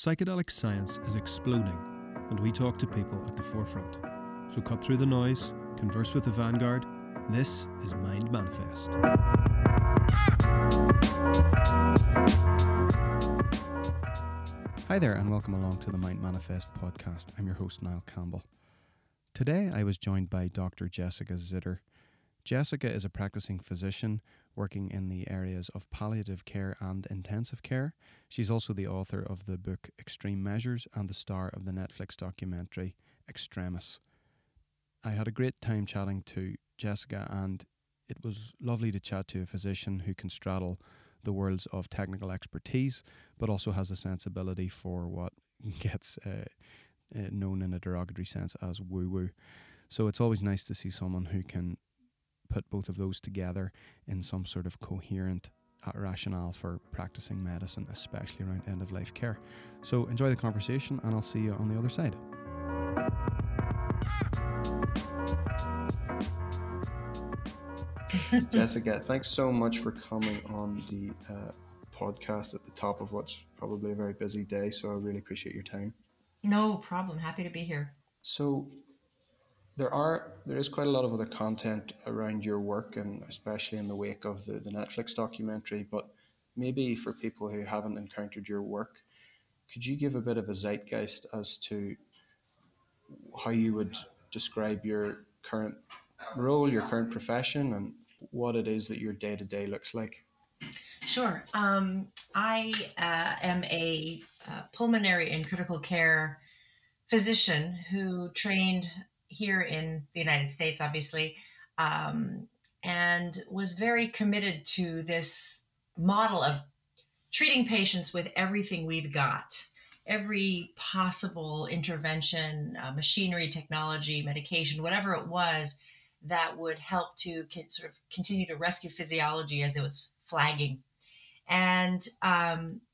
Psychedelic science is exploding, and we talk to people at the forefront. So cut through the noise, converse with the vanguard. This is Mind Manifest. Hi there, and welcome along to the Mind Manifest podcast. I'm your host, Niall Campbell. Today, I was joined by Dr. Jessica Zitter. Jessica is a practicing physician working in the areas of palliative care and intensive care. She's also the author of the book Extreme Measures and the star of the Netflix documentary Extremis. I had a great time chatting to Jessica, and it was lovely to chat to a physician who can straddle the worlds of technical expertise, but also has a sensibility for what gets known in a derogatory sense as woo-woo. So it's always nice to see someone who can put both of those together in some sort of coherent rationale for practicing medicine, especially around end-of-life care. So enjoy the conversation, and I'll see you on the other side. Jessica, thanks so much for coming on the podcast at the top of what's probably a very busy day, so I really appreciate your time. No problem. Happy to be here. So there is quite a lot of other content around your work, and especially in the wake of the Netflix documentary, but maybe for people who haven't encountered your work, could you give a bit of a zeitgeist as to how you would describe your current role, your current profession, and what it is that your day-to-day looks like? Sure. I am a pulmonary and critical care physician who trained here in the United States, obviously, and was very committed to this model of treating patients with everything we've got, every possible intervention, machinery, technology, medication, whatever it was that would help to sort of continue to rescue physiology as it was flagging. And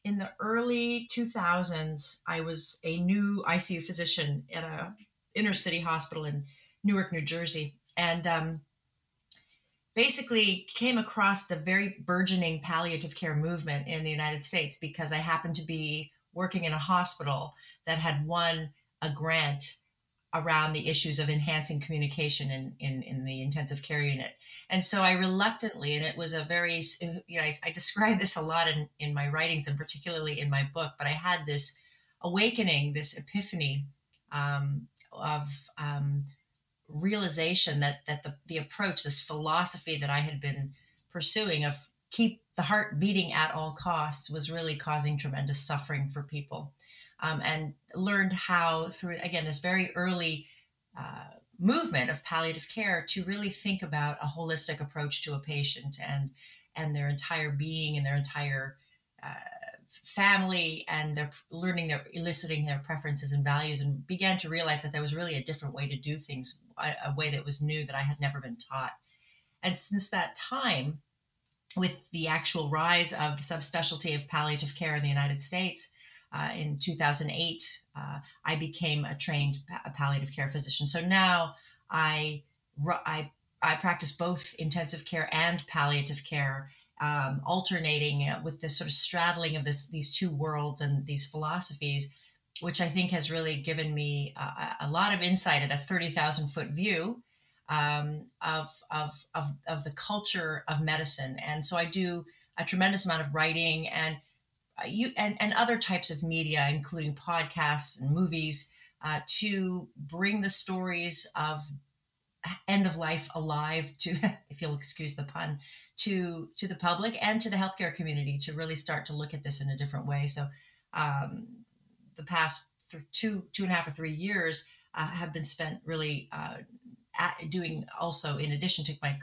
in the early 2000s, I was a new ICU physician at a inner city hospital in Newark, New Jersey, and basically came across the very burgeoning palliative care movement in the United States because I happened to be working in a hospital that had won a grant around the issues of enhancing communication in the intensive care unit. And so I reluctantly, and it was a very, you know, I describe this a lot in my writings and particularly in my book, but I had this awakening, this epiphany of realization that the approach, this philosophy that I had been pursuing of keep the heart beating at all costs was really causing tremendous suffering for people. And learned how through, again, this very early movement of palliative care to really think about a holistic approach to a patient and their entire being and their entire family and their learning, eliciting their preferences and values, and began to realize that there was really a different way to do things, a way that was new that I had never been taught. And since that time, with the actual rise of the subspecialty of palliative care in the United States, in 2008, I became a trained palliative care physician. So now I practice both intensive care and palliative care, alternating with this sort of straddling of these two worlds and these philosophies, which I think has really given me a lot of insight at a 30,000-foot view of the culture of medicine. And so I do a tremendous amount of writing and other types of media, including podcasts and movies, to bring the stories of end of life alive to, if you'll excuse the pun, to the public and to the healthcare community to really start to look at this in a different way. So the past two and a half or 3 years have been spent really doing also, in addition to my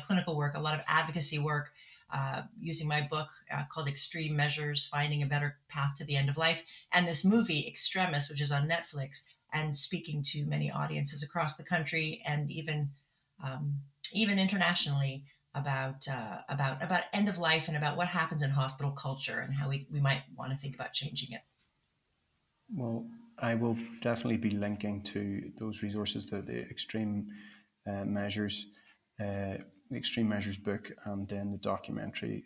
clinical work, a lot of advocacy work, using my book called Extreme Measures, Finding a Better Path to the End of Life, and this movie, Extremis, which is on Netflix, and speaking to many audiences across the country and even internationally about end of life and about what happens in hospital culture and how we might want to think about changing it. Well, I will definitely be linking to those resources, the Extreme Measures Extreme Measures book, and then the documentary,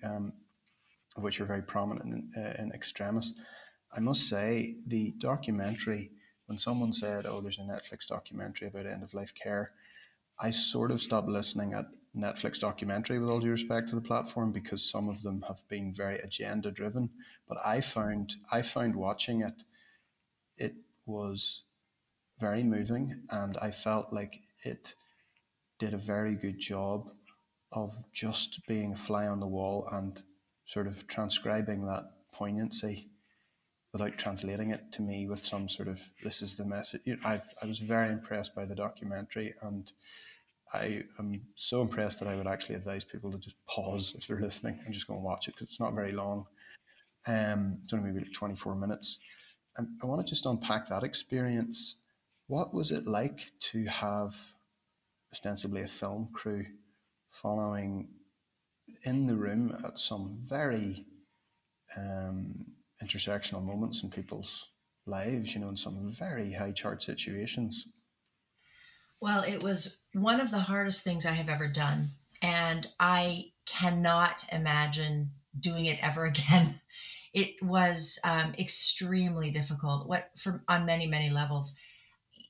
which are very prominent in Extremis. I must say, the documentary, when someone said, oh, there's a Netflix documentary about end-of-life care, I sort of stopped listening at Netflix documentary, with all due respect to the platform, because some of them have been very agenda-driven. But I found watching it, it was very moving, and I felt like it did a very good job of just being a fly on the wall and sort of transcribing that poignancy without translating it to me with some sort of, this is the message. I was very impressed by the documentary, and I am so impressed that I would actually advise people to just pause if they're listening and just go and watch it, because it's not very long. It's only maybe like 24 minutes. And I want to just unpack that experience. What was it like to have ostensibly a film crew following in the room at some very intersectional moments in people's lives, you know, in some very high charge situations? Well, it was one of the hardest things I have ever done, and I cannot imagine doing it ever again. It was extremely difficult. On many, many levels.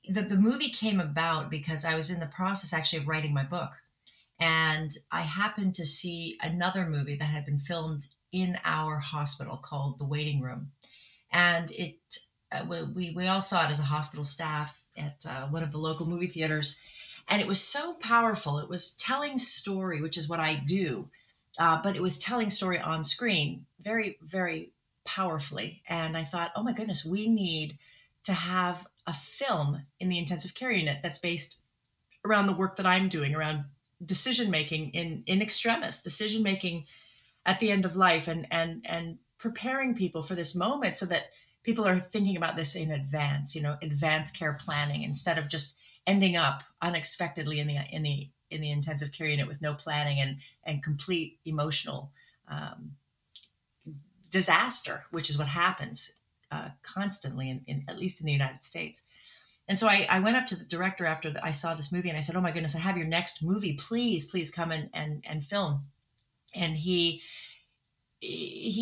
The movie came about because I was in the process actually of writing my book, and I happened to see another movie that had been filmed in our hospital called The Waiting Room, and we all saw it as a hospital staff at one of the local movie theaters. And it was so powerful. It was telling story, which is what I do, but it was telling story on screen very, very powerfully. And I thought, oh my goodness, we need to have a film in the intensive care unit that's based around the work that I'm doing, around decision-making in extremis, decision-making at the end of life, and preparing people for this moment so that people are thinking about this in advance, you know, advanced care planning, instead of just ending up unexpectedly in the intensive care unit with no planning and complete emotional disaster, which is what happens constantly, at least in the United States. And so I went up to the director after I saw this movie, and I said, oh my goodness, I have your next movie. Please come and film. And he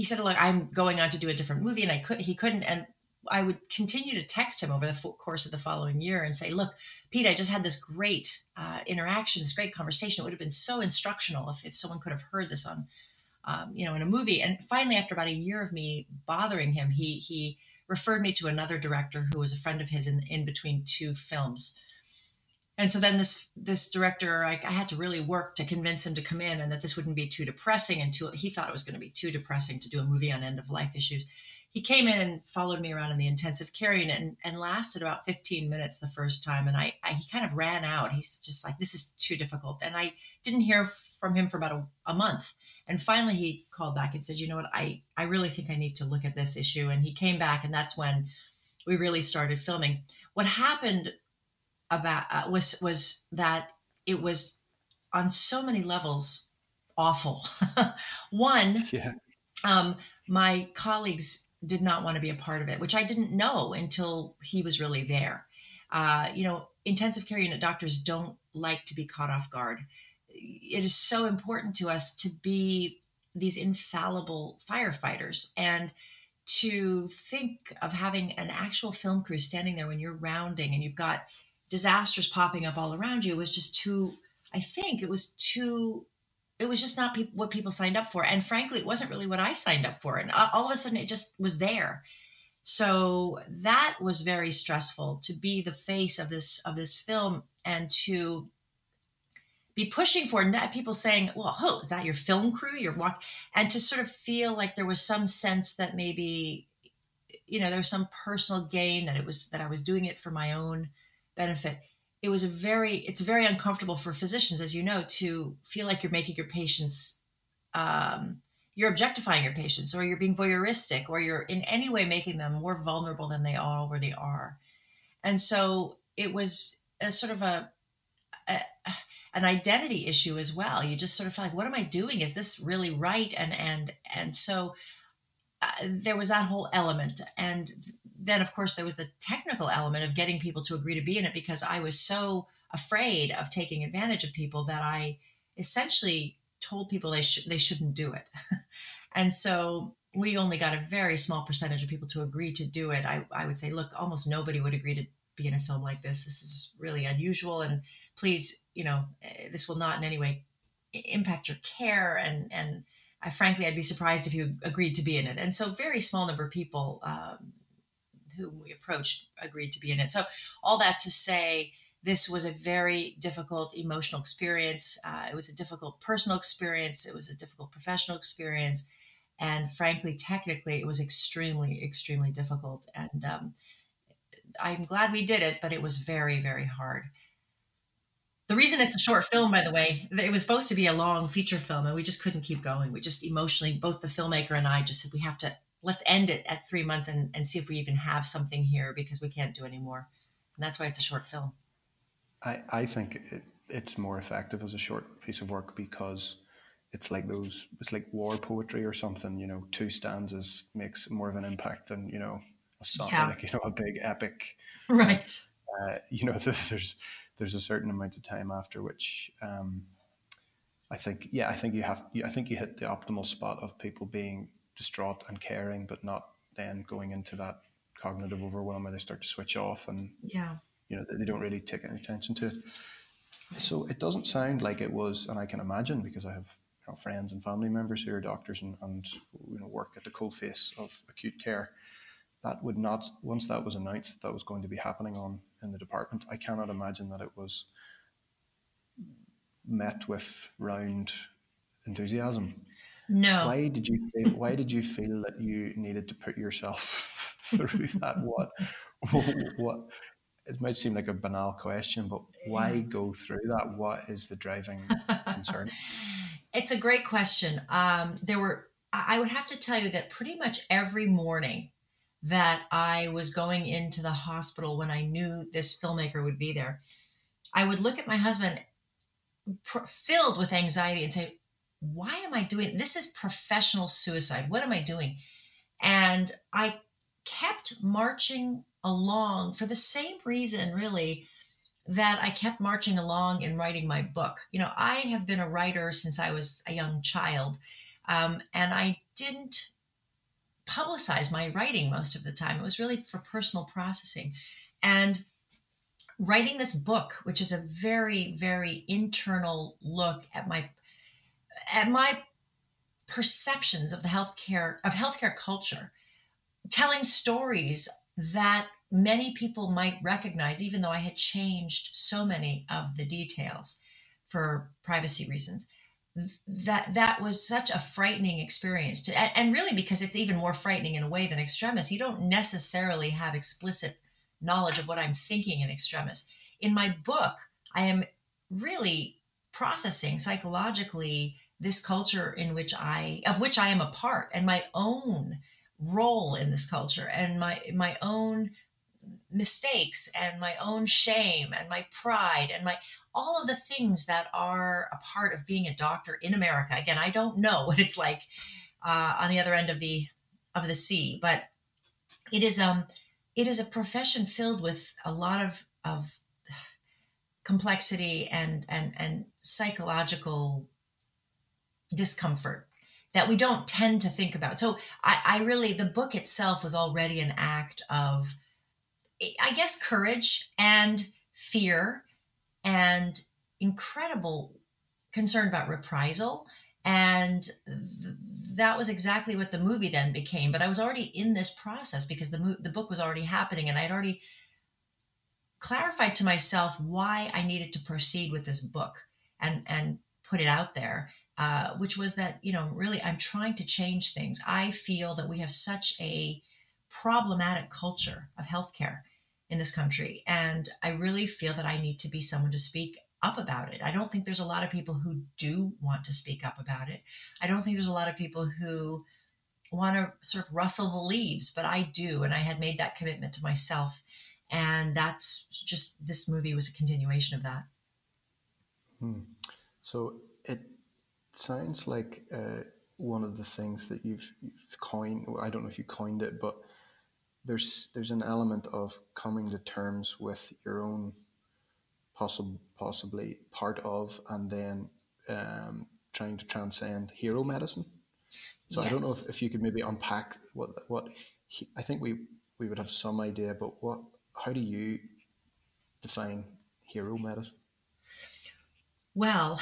said, look, I'm going on to do a different movie, and he couldn't. And I would continue to text him over the course of the following year and say, look, Pete, I just had this great interaction, this great conversation. It would have been so instructional if someone could have heard this on, in a movie. And finally, after about a year of me bothering him, he referred me to another director who was a friend of his in between two films. And so then this director, I had to really work to convince him to come in, and that this wouldn't be too depressing. He thought it was going to be too depressing to do a movie on end-of-life issues. He came in and followed me around in the intensive care unit and lasted about 15 minutes the first time. And he kind of ran out. He's just like, this is too difficult. And I didn't hear from him for about a month. And finally, he called back and said, you know what, I really think I need to look at this issue. And he came back, and that's when we really started filming. What happened was that it was on so many levels awful. One, yeah. My colleagues did not want to be a part of it, which I didn't know until he was really there. Intensive care unit doctors don't like to be caught off guard. It is so important to us to be these infallible firefighters, and to think of having an actual film crew standing there when you're rounding and you've got disasters popping up all around you was just too, I think it was just not what people signed up for. And frankly, it wasn't really what I signed up for. And all of a sudden it just was there. So that was very stressful, to be the face of this film and to be pushing for it. People saying, well, oh, is that your film crew? And to sort of feel like there was some sense that maybe, you know, there was some personal gain that I was doing it for my own benefit. It was it's very uncomfortable for physicians, as you know, to feel like you're making your patients, you're objectifying your patients, or you're being voyeuristic, or you're in any way making them more vulnerable than they already are. And so it was a sort of an identity issue as well. You just sort of felt like, what am I doing? Is this really right? And so there was that whole element. And then, of course, there was the technical element of getting people to agree to be in it, because I was so afraid of taking advantage of people that I essentially told people they shouldn't do it. And so we only got a very small percentage of people to agree to do it. I would say, look, almost nobody would agree to be in a film like this. This is really unusual. And please, you know, this will not in any way impact your care. And I, frankly, I'd be surprised if you agreed to be in it. And so very small number of people who we approached agreed to be in it. So all that to say, this was a very difficult emotional experience. It was a difficult personal experience. It was a difficult professional experience. And frankly, technically, it was extremely, extremely difficult. And I'm glad we did it, but it was very, very hard. The reason it's a short film, by the way, it was supposed to be a long feature film, and we just couldn't keep going. We just emotionally, both the filmmaker and I just said, we have to, let's end it at 3 months and see if we even have something here, because we can't do any more. And that's why it's a short film. I think it's more effective as a short piece of work, because it's like those, it's like war poetry or something, you know, 2 stanzas makes more of an impact than, you know, a sonnet, yeah. Like, you know, a big epic. Right. You know, there's a certain amount of time after which I think you hit the optimal spot of people being distraught and caring, but not then going into that cognitive overwhelm where they start to switch off and, yeah, you know, they don't really take any attention to it. So it doesn't sound like it was, and I can imagine, because I have, you know, friends and family members who are doctors and you know, work at the cold face of acute care. That would not, once that was announced that was going to be happening on in the department, I cannot imagine that it was met with round enthusiasm. No. Why did you feel that you needed to put yourself through that? What? It might seem like a banal question, but why go through that? What is the driving concern? It's a great question. I would have to tell you that pretty much every morning that I was going into the hospital when I knew this filmmaker would be there, I would look at my husband filled with anxiety and say, why am I doing this? Is professional suicide. What am I doing? And I kept marching along for the same reason, really, that I kept marching along and writing my book. You know, I have been a writer since I was a young child, and I didn't publicize my writing most of the time. It was really for personal processing. And writing this book, which is a very, very internal look at my perceptions of healthcare culture, telling stories that many people might recognize, even though I had changed so many of the details for privacy reasons. That was such a frightening experience, and really because it's even more frightening in a way than Extremis. You don't necessarily have explicit knowledge of what I'm thinking in Extremis. In my book, I am really processing psychologically this culture of which I am a part, and my own role in this culture, and my own mistakes, and my own shame, and my pride, and my all of the things that are a part of being a doctor in America. Again, I don't know what it's like on the other end of the sea, but it is a profession filled with a lot of complexity and psychological discomfort that we don't tend to think about. So I really, the book itself was already an act of, I guess, courage and fear and incredible concern about reprisal. And that was exactly what the movie then became. But I was already in this process because the book was already happening, and I'd already clarified to myself why I needed to proceed with this book and put it out there. Which was that, you know, really, I'm trying to change things. I feel that we have such a problematic culture of healthcare in this country. And I really feel that I need to be someone to speak up about it. I don't think there's a lot of people who do want to speak up about it. I don't think there's a lot of people who want to sort of rustle the leaves, but I do. And I had made that commitment to myself. And that's just, this movie was a continuation of that. So it sounds like one of the things that you've coined, I don't know if you coined it, but there's an element of coming to terms with your own possibly part of, and then trying to transcend hero medicine. So yes. I don't know if you could maybe unpack what I think we would have some idea, but how do you define hero medicine? Well,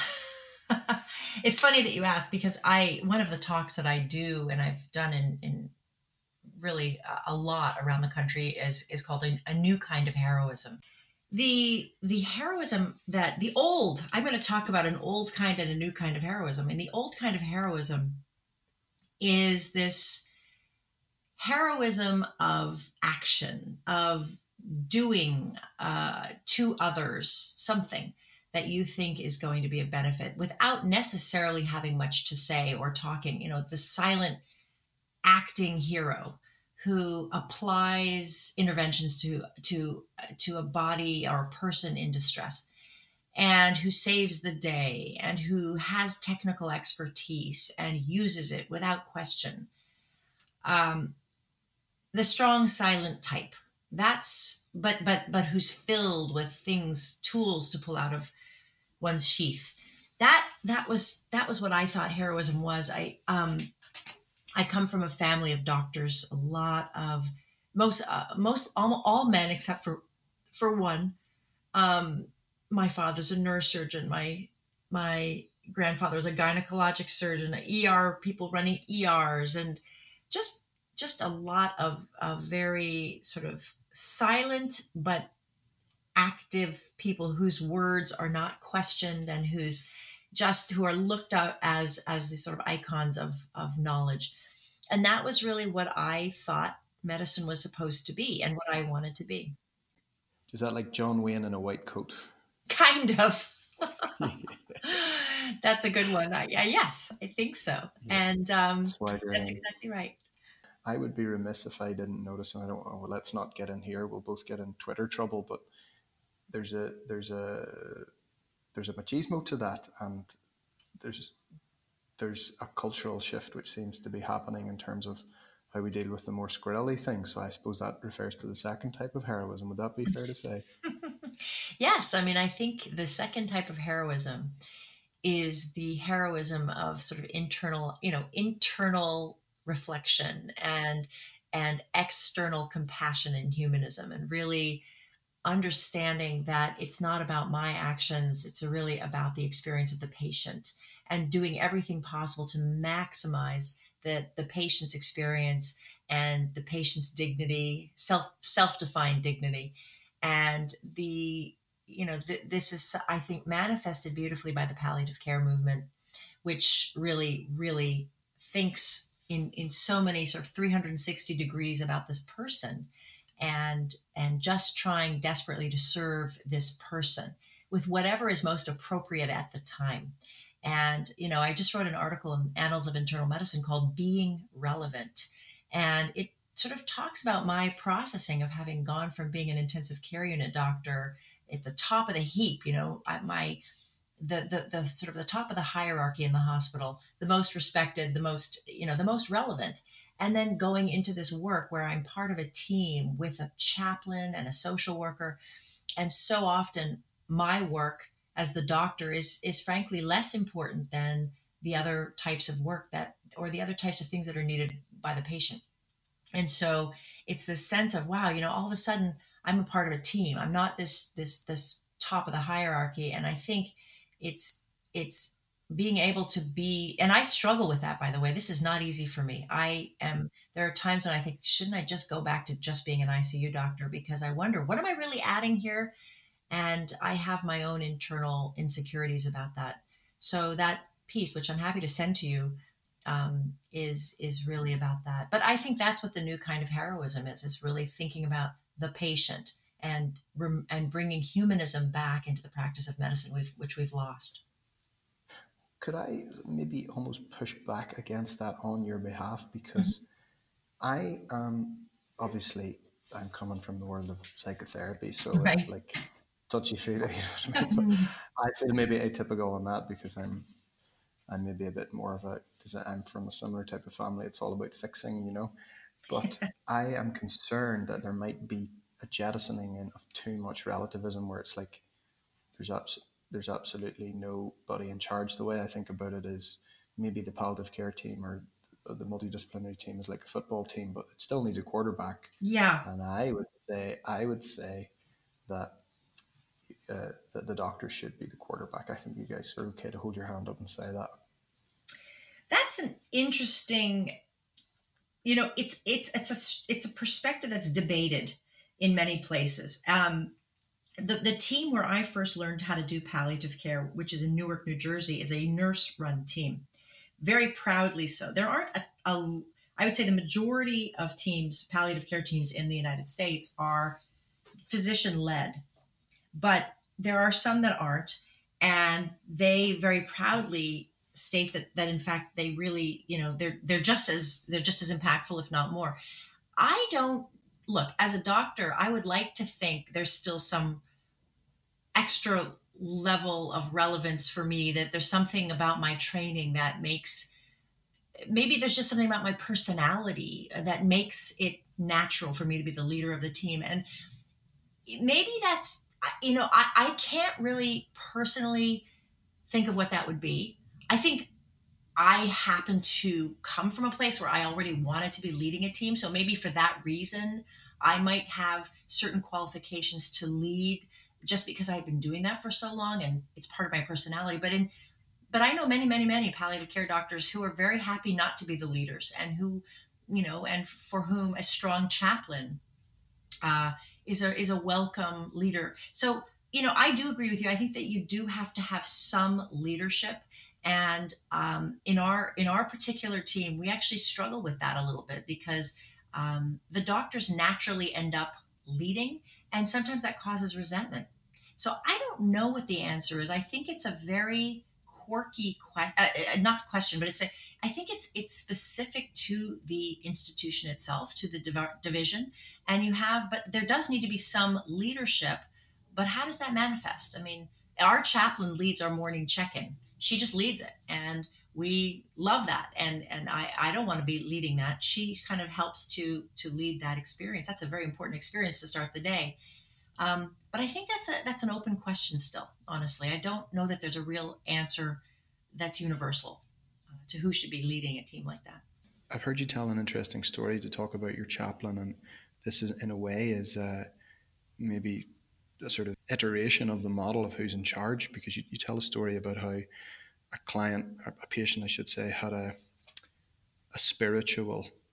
it's funny that you asked, because one of the talks that I do, and I've done in really a lot around the country, is called a new kind of heroism. The heroism that the old, I'm going to talk about an old kind and a new kind of heroism. And the old kind of heroism is this heroism of action, of doing to others something that you think is going to be a benefit without necessarily having much to say or talking, the silent acting hero who applies interventions to a body or a person in distress, and who saves the day, and who has technical expertise and uses it without question. The strong silent type. That's but who's filled with things, tools to pull out of one's sheath. That was what I thought heroism was. I come from a family of doctors. A lot of all men except for one. My father's a nurse surgeon. My grandfather was a gynecologic surgeon. ER people running ERs, and just a lot of very sort of silent but active people whose words are not questioned, and who are looked at as these sort of icons of knowledge. And that was really what I thought medicine was supposed to be and what I wanted to be. Is that like John Wayne in a white coat? Kind of. That's a good one. Yes, I think so. Yeah. And that's exactly right. I would be remiss if I didn't notice, and let's not get in here. We'll both get in Twitter trouble, but there's a machismo to that, and there's a cultural shift which seems to be happening in terms of how we deal with the more squirrely things. So I suppose that refers to the second type of heroism. Would that be fair to say? Yes. I mean, I think the second type of heroism is the heroism of sort of internal reflection and external compassion and humanism, and really understanding that it's not about my actions, it's really about the experience of the patient, and doing everything possible to maximize the patient's experience and the patient's dignity, self-defined dignity. And this is, I think, manifested beautifully by the palliative care movement, which really, really thinks in so many sort of 360 degrees about this person, and just trying desperately to serve this person with whatever is most appropriate at the time. And, I just wrote an article in Annals of Internal Medicine called Being Relevant. And it sort of talks about my processing of having gone from being an intensive care unit doctor at the top of the heap, the sort of the top of the hierarchy in the hospital, the most respected, the most relevant. And then going into this work where I'm part of a team with a chaplain and a social worker. And so often my work as the doctor is frankly less important than the other types of work or the other types of things that are needed by the patient. And so it's this sense of, wow, all of a sudden I'm a part of a team. I'm not this top of the hierarchy. And I think it's being able to be, and I struggle with that, by the way. This is not easy for me. There are times when I think, shouldn't I just go back to just being an ICU doctor? Because I wonder, what am I really adding here? And I have my own internal insecurities about that. So that piece, which I'm happy to send to you, is really about that. But I think that's what the new kind of heroism is really thinking about the patient and bringing humanism back into the practice of medicine, which we've lost. Could I maybe almost push back against that on your behalf? Because mm-hmm. I'm coming from the world of psychotherapy, so right. It's like touchy-feely. You know what I mean? But I feel maybe atypical on that, because I'm maybe a bit more because I'm from a similar type of family. It's all about fixing, But I am concerned that there might be a jettisoning in of too much relativism, where it's like there's absolutely nobody in charge. The way I think about it is maybe the palliative care team or the multidisciplinary team is like a football team, but it still needs a quarterback. Yeah. And I would say that that the doctor should be the quarterback. I think you guys are okay to hold your hand up and say that. That's an interesting, you know, it's a perspective that's debated in many places. The team where I first learned how to do palliative care, which is in Newark, New Jersey, is a nurse-run team. Very proudly so. There aren't I would say the majority of teams, palliative care teams in the United States are physician-led, but there are some that aren't, and they very proudly state that in fact they really, you know, they're just as impactful, if not more. I don't look as a doctor. I would like to think there's still some extra level of relevance for me, that there's something about my training that makes, maybe there's just something about my personality that makes it natural for me to be the leader of the team. And maybe that's, you know, I can't really personally think of what that would be. I think I happen to come from a place where I already wanted to be leading a team. So maybe for that reason, I might have certain qualifications to lead just because I've been doing that for so long and it's part of my personality. But I know many, many, many palliative care doctors who are very happy not to be the leaders, and who, you know, and for whom a strong chaplain is a welcome leader. So, you know, I do agree with you. I think that you do have to have some leadership. And in our particular team, we actually struggle with that a little bit because the doctors naturally end up leading, and sometimes that causes resentment. So I don't know what the answer is. I think it's a very quirky I think it's specific to the institution itself, to the division. And but there does need to be some leadership, but how does that manifest? I mean, our chaplain leads our morning check-in. She just leads it, and we love that. And I don't want to be leading that. She kind of helps to lead that experience. That's a very important experience to start the day. But I think that's an open question still, honestly. I don't know that there's a real answer that's universal to who should be leading a team like that. I've heard you tell an interesting story to talk about your chaplain, and this is in a way is maybe a sort of iteration of the model of who's in charge, because you tell a story about how a patient had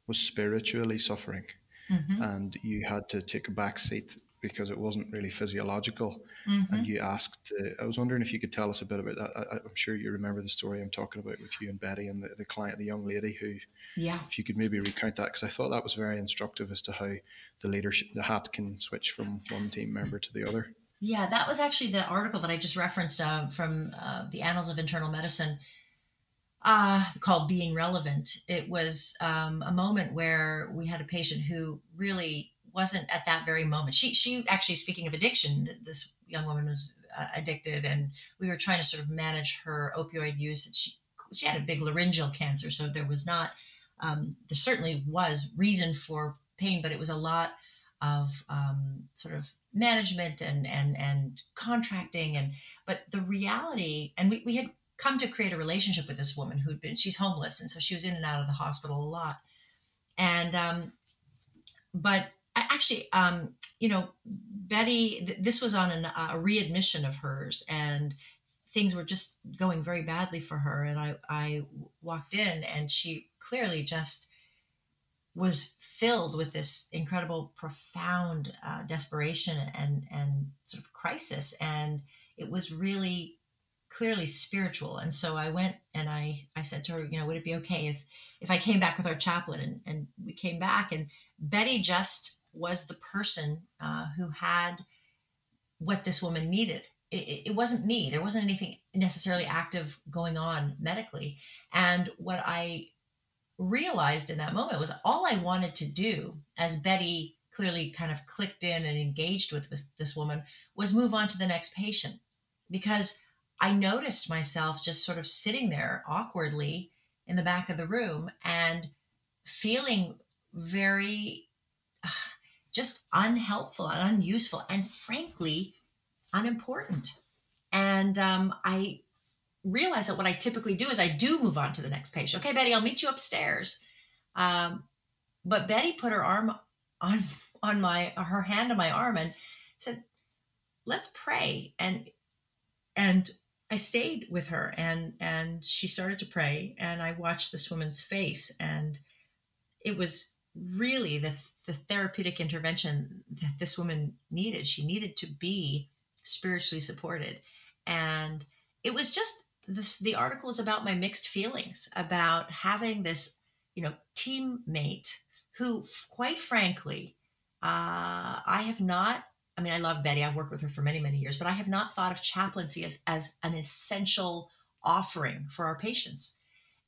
was spiritually suffering, mm-hmm. and you had to take a back seat because it wasn't really physiological. Mm-hmm. And you asked, I was wondering if you could tell us a bit about that. I'm sure you remember the story I'm talking about with you and Betty and the client, the young lady who, yeah. If you could maybe recount that, because I thought that was very instructive as to how the leadership, the hat can switch from one team member to the other. Yeah, that was actually the article that I just referenced from the Annals of Internal Medicine called Being Relevant. It was a moment where we had a patient who really wasn't at that very moment. She actually, speaking of addiction, this young woman was addicted, and we were trying to sort of manage her opioid use. And she had a big laryngeal cancer, so there was not, there certainly was reason for pain, but it was a lot of sort of management and contracting, but the reality, and we had come to create a relationship with this woman she's homeless, and so she was in and out of the hospital a lot, and but you know, Betty, this was on a readmission of hers, and things were just going very badly for her, and I walked in, and she clearly just was filled with this incredible, profound desperation and sort of crisis. And it was really clearly spiritual. And so I went and I said to her, you know, would it be okay if I came back with our chaplain? And we came back, and Betty just was the person who had what this woman needed. It wasn't me. There wasn't anything necessarily active going on medically. And what I realized in that moment was all I wanted to do, as Betty clearly kind of clicked in and engaged with this woman, was move on to the next patient, because I noticed myself just sort of sitting there awkwardly in the back of the room and feeling very just unhelpful and unuseful and frankly unimportant. And I realized that what I typically do is I do move on to the next patient. Okay, Betty, I'll meet you upstairs. But Betty put her arm her hand on my arm and said, let's pray. And I stayed with her and she started to pray, and I watched this woman's face, and it was really the therapeutic intervention that this woman needed. She needed to be spiritually supported. And it was just this, the article is about my mixed feelings about having this, teammate who, quite frankly, I love Betty. I've worked with her for many, many years, but I have not thought of chaplaincy as an essential offering for our patients.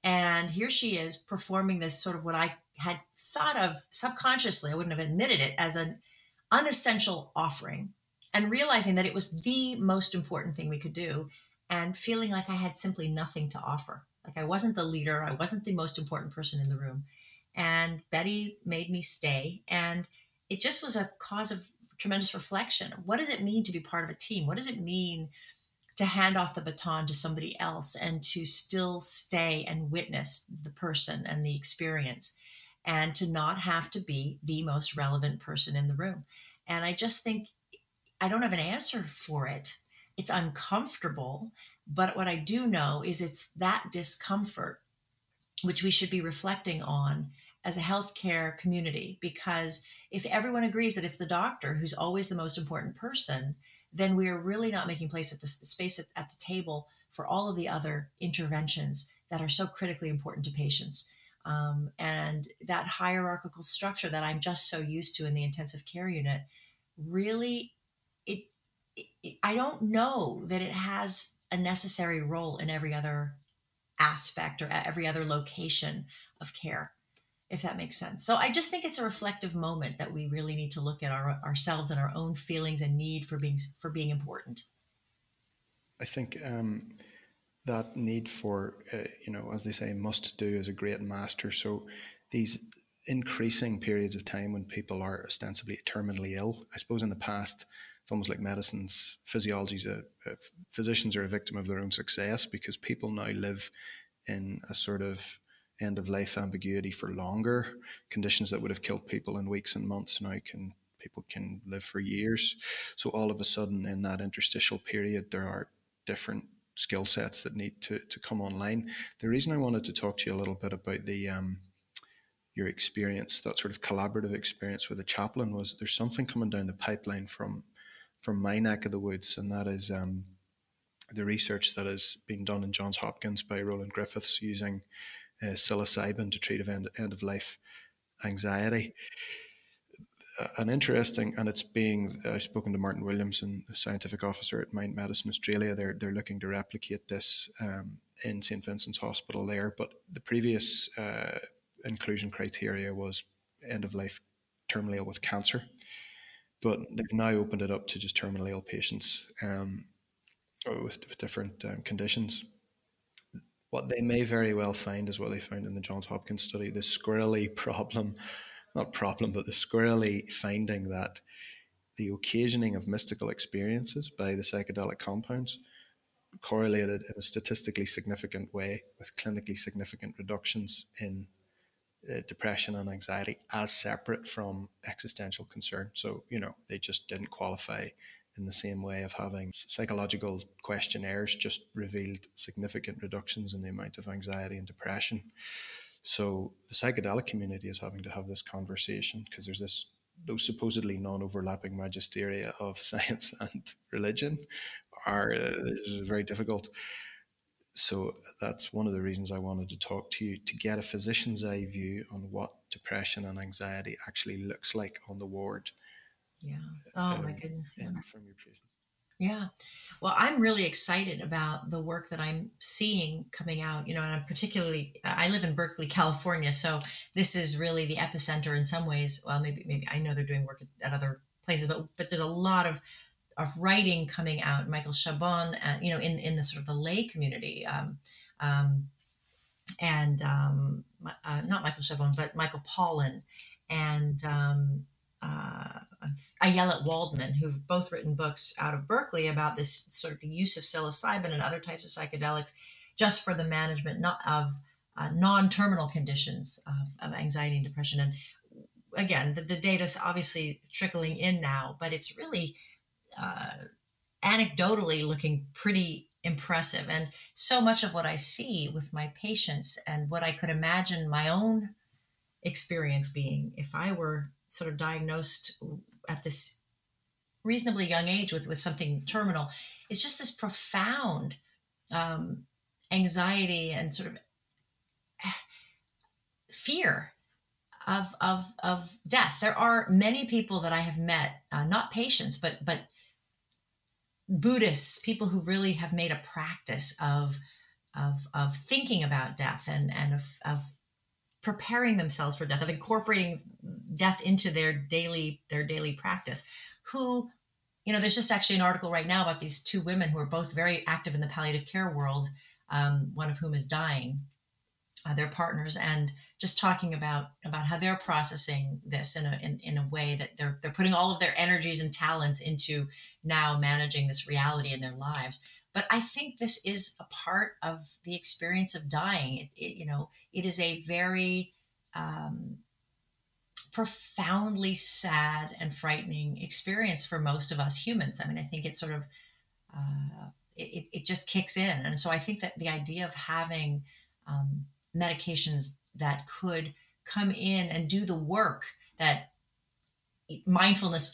And here she is performing this sort of what I had thought of subconsciously, I wouldn't have admitted it, as an unessential offering, and realizing that it was the most important thing we could do, and feeling like I had simply nothing to offer. Like I wasn't the leader. I wasn't the most important person in the room. And Betty made me stay. And it just was a cause of tremendous reflection. What does it mean to be part of a team? What does it mean to hand off the baton to somebody else and to still stay and witness the person and the experience, and to not have to be the most relevant person in the room? And I just think I don't have an answer for it. It's uncomfortable, but what I do know is it's that discomfort which we should be reflecting on as a healthcare community, because if everyone agrees that it's the doctor who's always the most important person, then we are really not making place at the space at the table for all of the other interventions that are so critically important to patients. And that hierarchical structure that I'm just so used to in the intensive care unit, really, I don't know that it has a necessary role in every other aspect or every other location of care, if that makes sense. So I just think it's a reflective moment that we really need to look at ourselves and our own feelings and need for being important. I think that need for, as they say, must do is a great master. So these increasing periods of time when people are ostensibly terminally ill, I suppose in the past, it's almost like medicine's physiology's physicians are a victim of their own success, because people now live in a sort of end of life ambiguity for longer. Conditions that would have killed people in weeks and months now people can live for years. So all of a sudden in that interstitial period, there are different skill sets that need to come online. The reason I wanted to talk to you a little bit about the your experience, that sort of collaborative experience with a chaplain, was there's something coming down the pipeline from my neck of the woods, and that is the research that has been done in Johns Hopkins by Roland Griffiths using psilocybin to treat end-of-life anxiety. An interesting, and it's being, I've spoken to Martin Williamson, the scientific officer at Mind Medicine Australia. They're looking to replicate this in St. Vincent's Hospital there, but the previous inclusion criteria was end-of-life terminally ill with cancer. But they've now opened it up to just terminally ill patients with different conditions. What they may very well find is what they found in the Johns Hopkins study, the squirrely problem, not problem, but the squirrely finding that the occasioning of mystical experiences by the psychedelic compounds correlated in a statistically significant way with clinically significant reductions in depression and anxiety as separate from existential concern. So, they just didn't qualify in the same way of having psychological questionnaires just revealed significant reductions in the amount of anxiety and depression. So the psychedelic community is having to have this conversation, because there's those supposedly non-overlapping magisteria of science and religion is very difficult. So that's one of the reasons I wanted to talk to you, to get a physician's eye view on what depression and anxiety actually looks like on the ward. Yeah. Oh, my goodness. Yeah. From your patient. Yeah. Well, I'm really excited about the work that I'm seeing coming out, and I'm particularly, I live in Berkeley, California, so this is really the epicenter in some ways. Well, maybe I know they're doing work at other places, but there's a lot of writing coming out, Michael Chabon, in the sort of the lay community, and not Michael Chabon, but Michael Pollan, and Ayelet Waldman, who've both written books out of Berkeley about this sort of the use of psilocybin and other types of psychedelics just for the management not of non-terminal conditions of anxiety and depression. And again, the data's obviously trickling in now, but it's really anecdotally looking pretty impressive. And so much of what I see with my patients and what I could imagine my own experience being if I were sort of diagnosed at this reasonably young age with something terminal, it's just this profound anxiety and sort of fear of death. There are many people that I have met, not patients, but Buddhists, people who really have made a practice of thinking about death and of preparing themselves for death, of incorporating death into their daily practice, who, you know, there's just actually an article right now about these two women who are both very active in the palliative care world, one of whom is dying, their partners, and just talking about how they're processing this in a way that they're putting all of their energies and talents into now managing this reality in their lives. But I think this is a part of the experience of dying. It is a very profoundly sad and frightening experience for most of us humans. I mean, I think it sort of, it just kicks in. And so I think that the idea of having medications that could come in and do the work that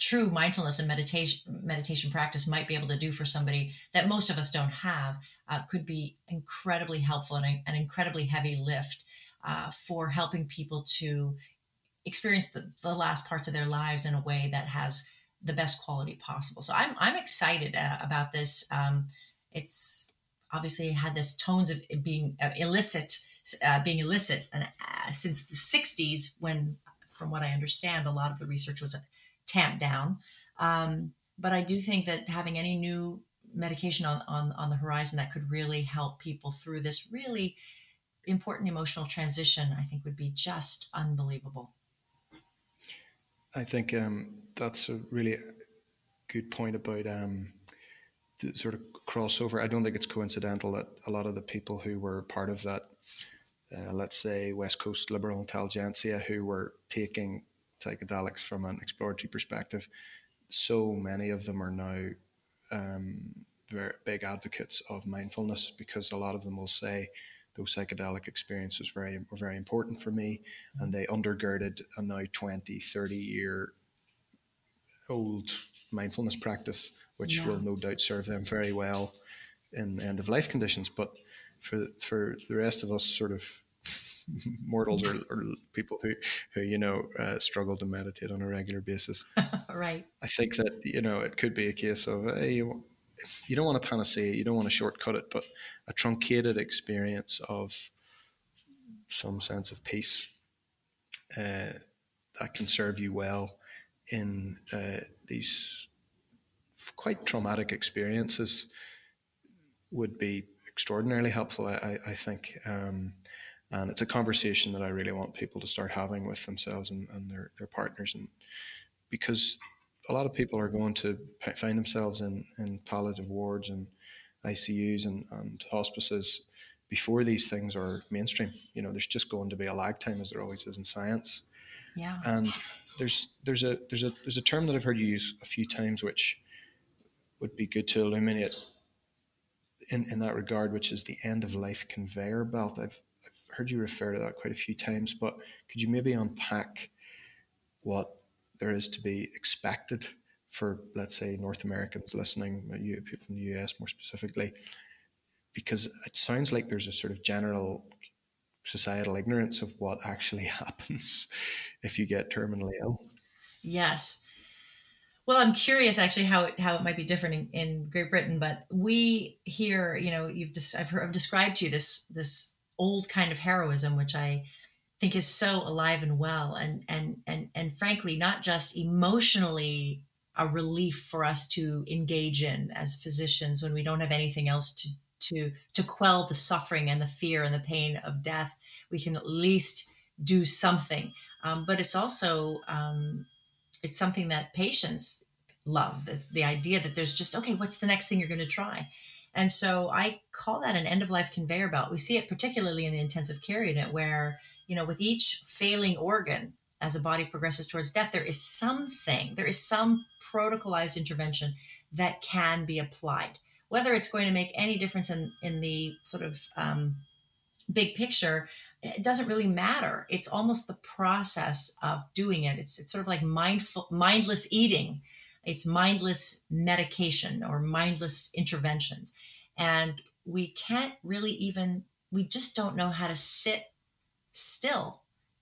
true mindfulness and meditation practice might be able to do for somebody that most of us don't have, could be incredibly helpful and an incredibly heavy lift for helping people to experience the last parts of their lives in a way that has the best quality possible. So I'm excited about this. It's obviously had this tones of it being illicit and, since the 60s when, from what I understand, a lot of the research was tamped down. But I do think that having any new medication on the horizon that could really help people through this really important emotional transition, I think would be just unbelievable. I think that's a really good point about the sort of crossover. I don't think it's coincidental that a lot of the people who were part of that, let's say, West Coast liberal intelligentsia who were taking psychedelics from an exploratory perspective, so many of them are now very big advocates of mindfulness, because a lot of them will say those psychedelic experiences were very important for me, and they undergirded a now 20, 30-year-old mindfulness practice, which will no doubt serve them very well in end-of-life conditions. But for the rest of us sort of mortals or people who struggle to meditate on a regular basis. Right. I think that, it could be a case of, hey, you don't want a panacea, you don't want to shortcut it, but a truncated experience of some sense of peace that can serve you well in these quite traumatic experiences would be extraordinarily helpful, I think. And it's a conversation that I really want people to start having with themselves and their partners. And because a lot of people are going to find themselves in palliative wards and ICUs and hospices before these things are mainstream. There's just going to be a lag time, as there always is in science. Yeah. And there's a term that I've heard you use a few times, which would be good to illuminate in that regard, which is the end of life conveyor belt. I've heard you refer to that quite a few times, but could you maybe unpack what there is to be expected for, let's say, North Americans listening, from the US more specifically, because it sounds like there's a sort of general societal ignorance of what actually happens if you get terminally ill. Yes. Well, I'm curious actually how it might be different in Great Britain, but we here, I've described to you this old kind of heroism, which I think is so alive and well, and frankly, not just emotionally a relief for us to engage in as physicians when we don't have anything else to quell the suffering and the fear and the pain of death. We can at least do something, but it's also it's something that patients love, the idea that there's just, okay, what's the next thing you're going to try? And so I call that an end-of-life conveyor belt. We see it particularly in the intensive care unit where, you know, with each failing organ, as a body progresses towards death, there is something, there is some protocolized intervention that can be applied. Whether it's going to make any difference in the sort of big picture, it doesn't really matter. It's almost the process of doing it. It's sort of like mindless eating. It's mindless medication or mindless interventions. And we can't really even, we just don't know how to sit still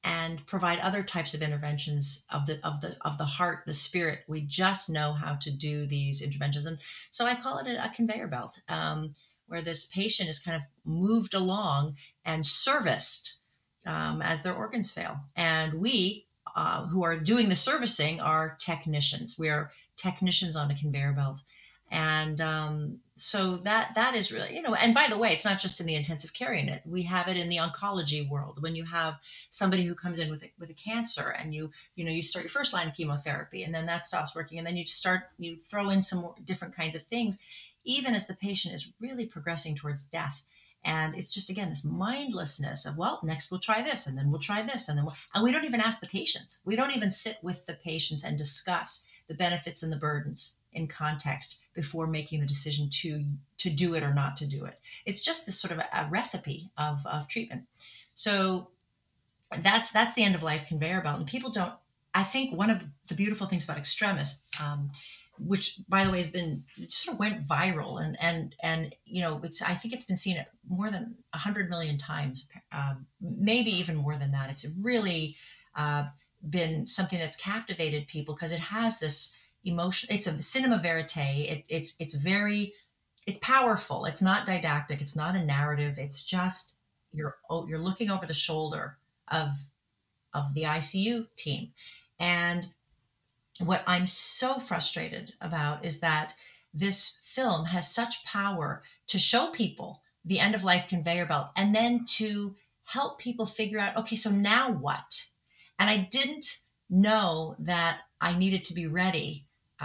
and provide other types of interventions of the heart, the spirit. We just know how to do these interventions. And so I call it a conveyor belt, where this patient is kind of moved along and serviced as their organs fail. And we who are doing the servicing are technicians. We are technicians on a conveyor belt. And so that is really, you know, and by the way, it's not just in the intensive care unit. We have it in the oncology world. When you have somebody who comes in with a cancer and you start your first line of chemotherapy and then that stops working. And then you throw in some more different kinds of things, even as the patient is really progressing towards death. And it's just, again, this mindlessness of, well, next we'll try this and then we'll try this. And we don't even ask the patients. We don't even sit with the patients and discuss the benefits and the burdens in context before making the decision to do it or not to do it. It's just this sort of a recipe of treatment. So that's the end of life conveyor belt. And people don't, I think one of the beautiful things about Extremis, which by the way has been, it sort of went viral and you know, I think it's been seen at more than 100 million times, maybe even more than that. It's really been something that's captivated people because it has this emotion. It's a cinema verite. It's powerful. It's not didactic. It's not a narrative. It's just you're looking over the shoulder of the ICU team. And what I'm so frustrated about is that this film has such power to show people the end of life conveyor belt and then to help people figure out, okay, so now what? And I didn't know that I needed to be ready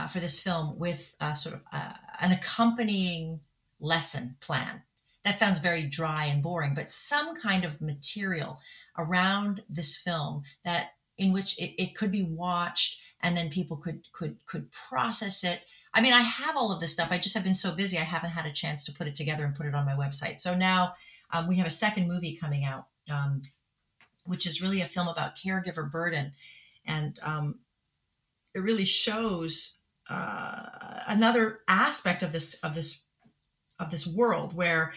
for this film with sort of an accompanying lesson plan. That sounds very dry and boring, but some kind of material around this film that in which it could be watched and then people could process it. I mean, I have all of this stuff. I just have been so busy. I haven't had a chance to put it together and put it on my website. So now we have a second movie coming out, which is really a film about caregiver burden. And it really shows another aspect of this world where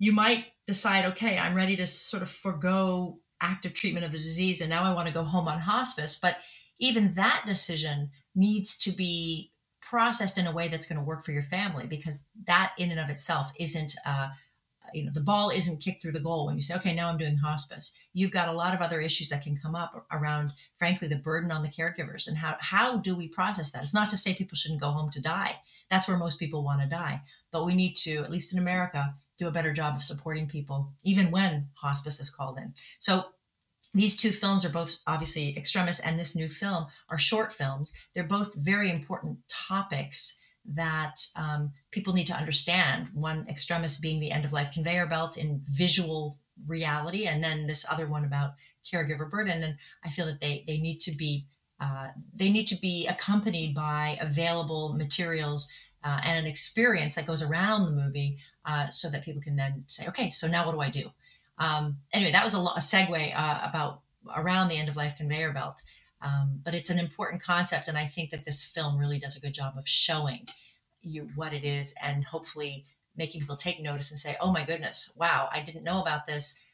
you might decide, okay, I'm ready to sort of forego active treatment of the disease, and now I want to go home on hospice. But even that decision needs to be processed in a way that's going to work for your family, because that in and of itself isn't the ball isn't kicked through the goal when you say, okay, now I'm doing hospice. You've got a lot of other issues that can come up around, frankly, the burden on the caregivers and how do we process that? It's not to say people shouldn't go home to die. That's where most people want to die. But we need to, at least in America, do a better job of supporting people, even when hospice is called in. So these two films are both, obviously, Extremis and this new film are short films. They're both very important topics that people need to understand. One, Extremis, being the end of life conveyor belt in visual reality, and then this other one about caregiver burden. And I feel that they need to be accompanied by available materials and an experience that goes around the movie, so that people can then say, okay, so now what do I do? Anyway, that was a segue about around the end of life conveyor belt. But it's an important concept, and I think that this film really does a good job of showing you what it is and hopefully making people take notice and say, oh my goodness, wow, I didn't know about this.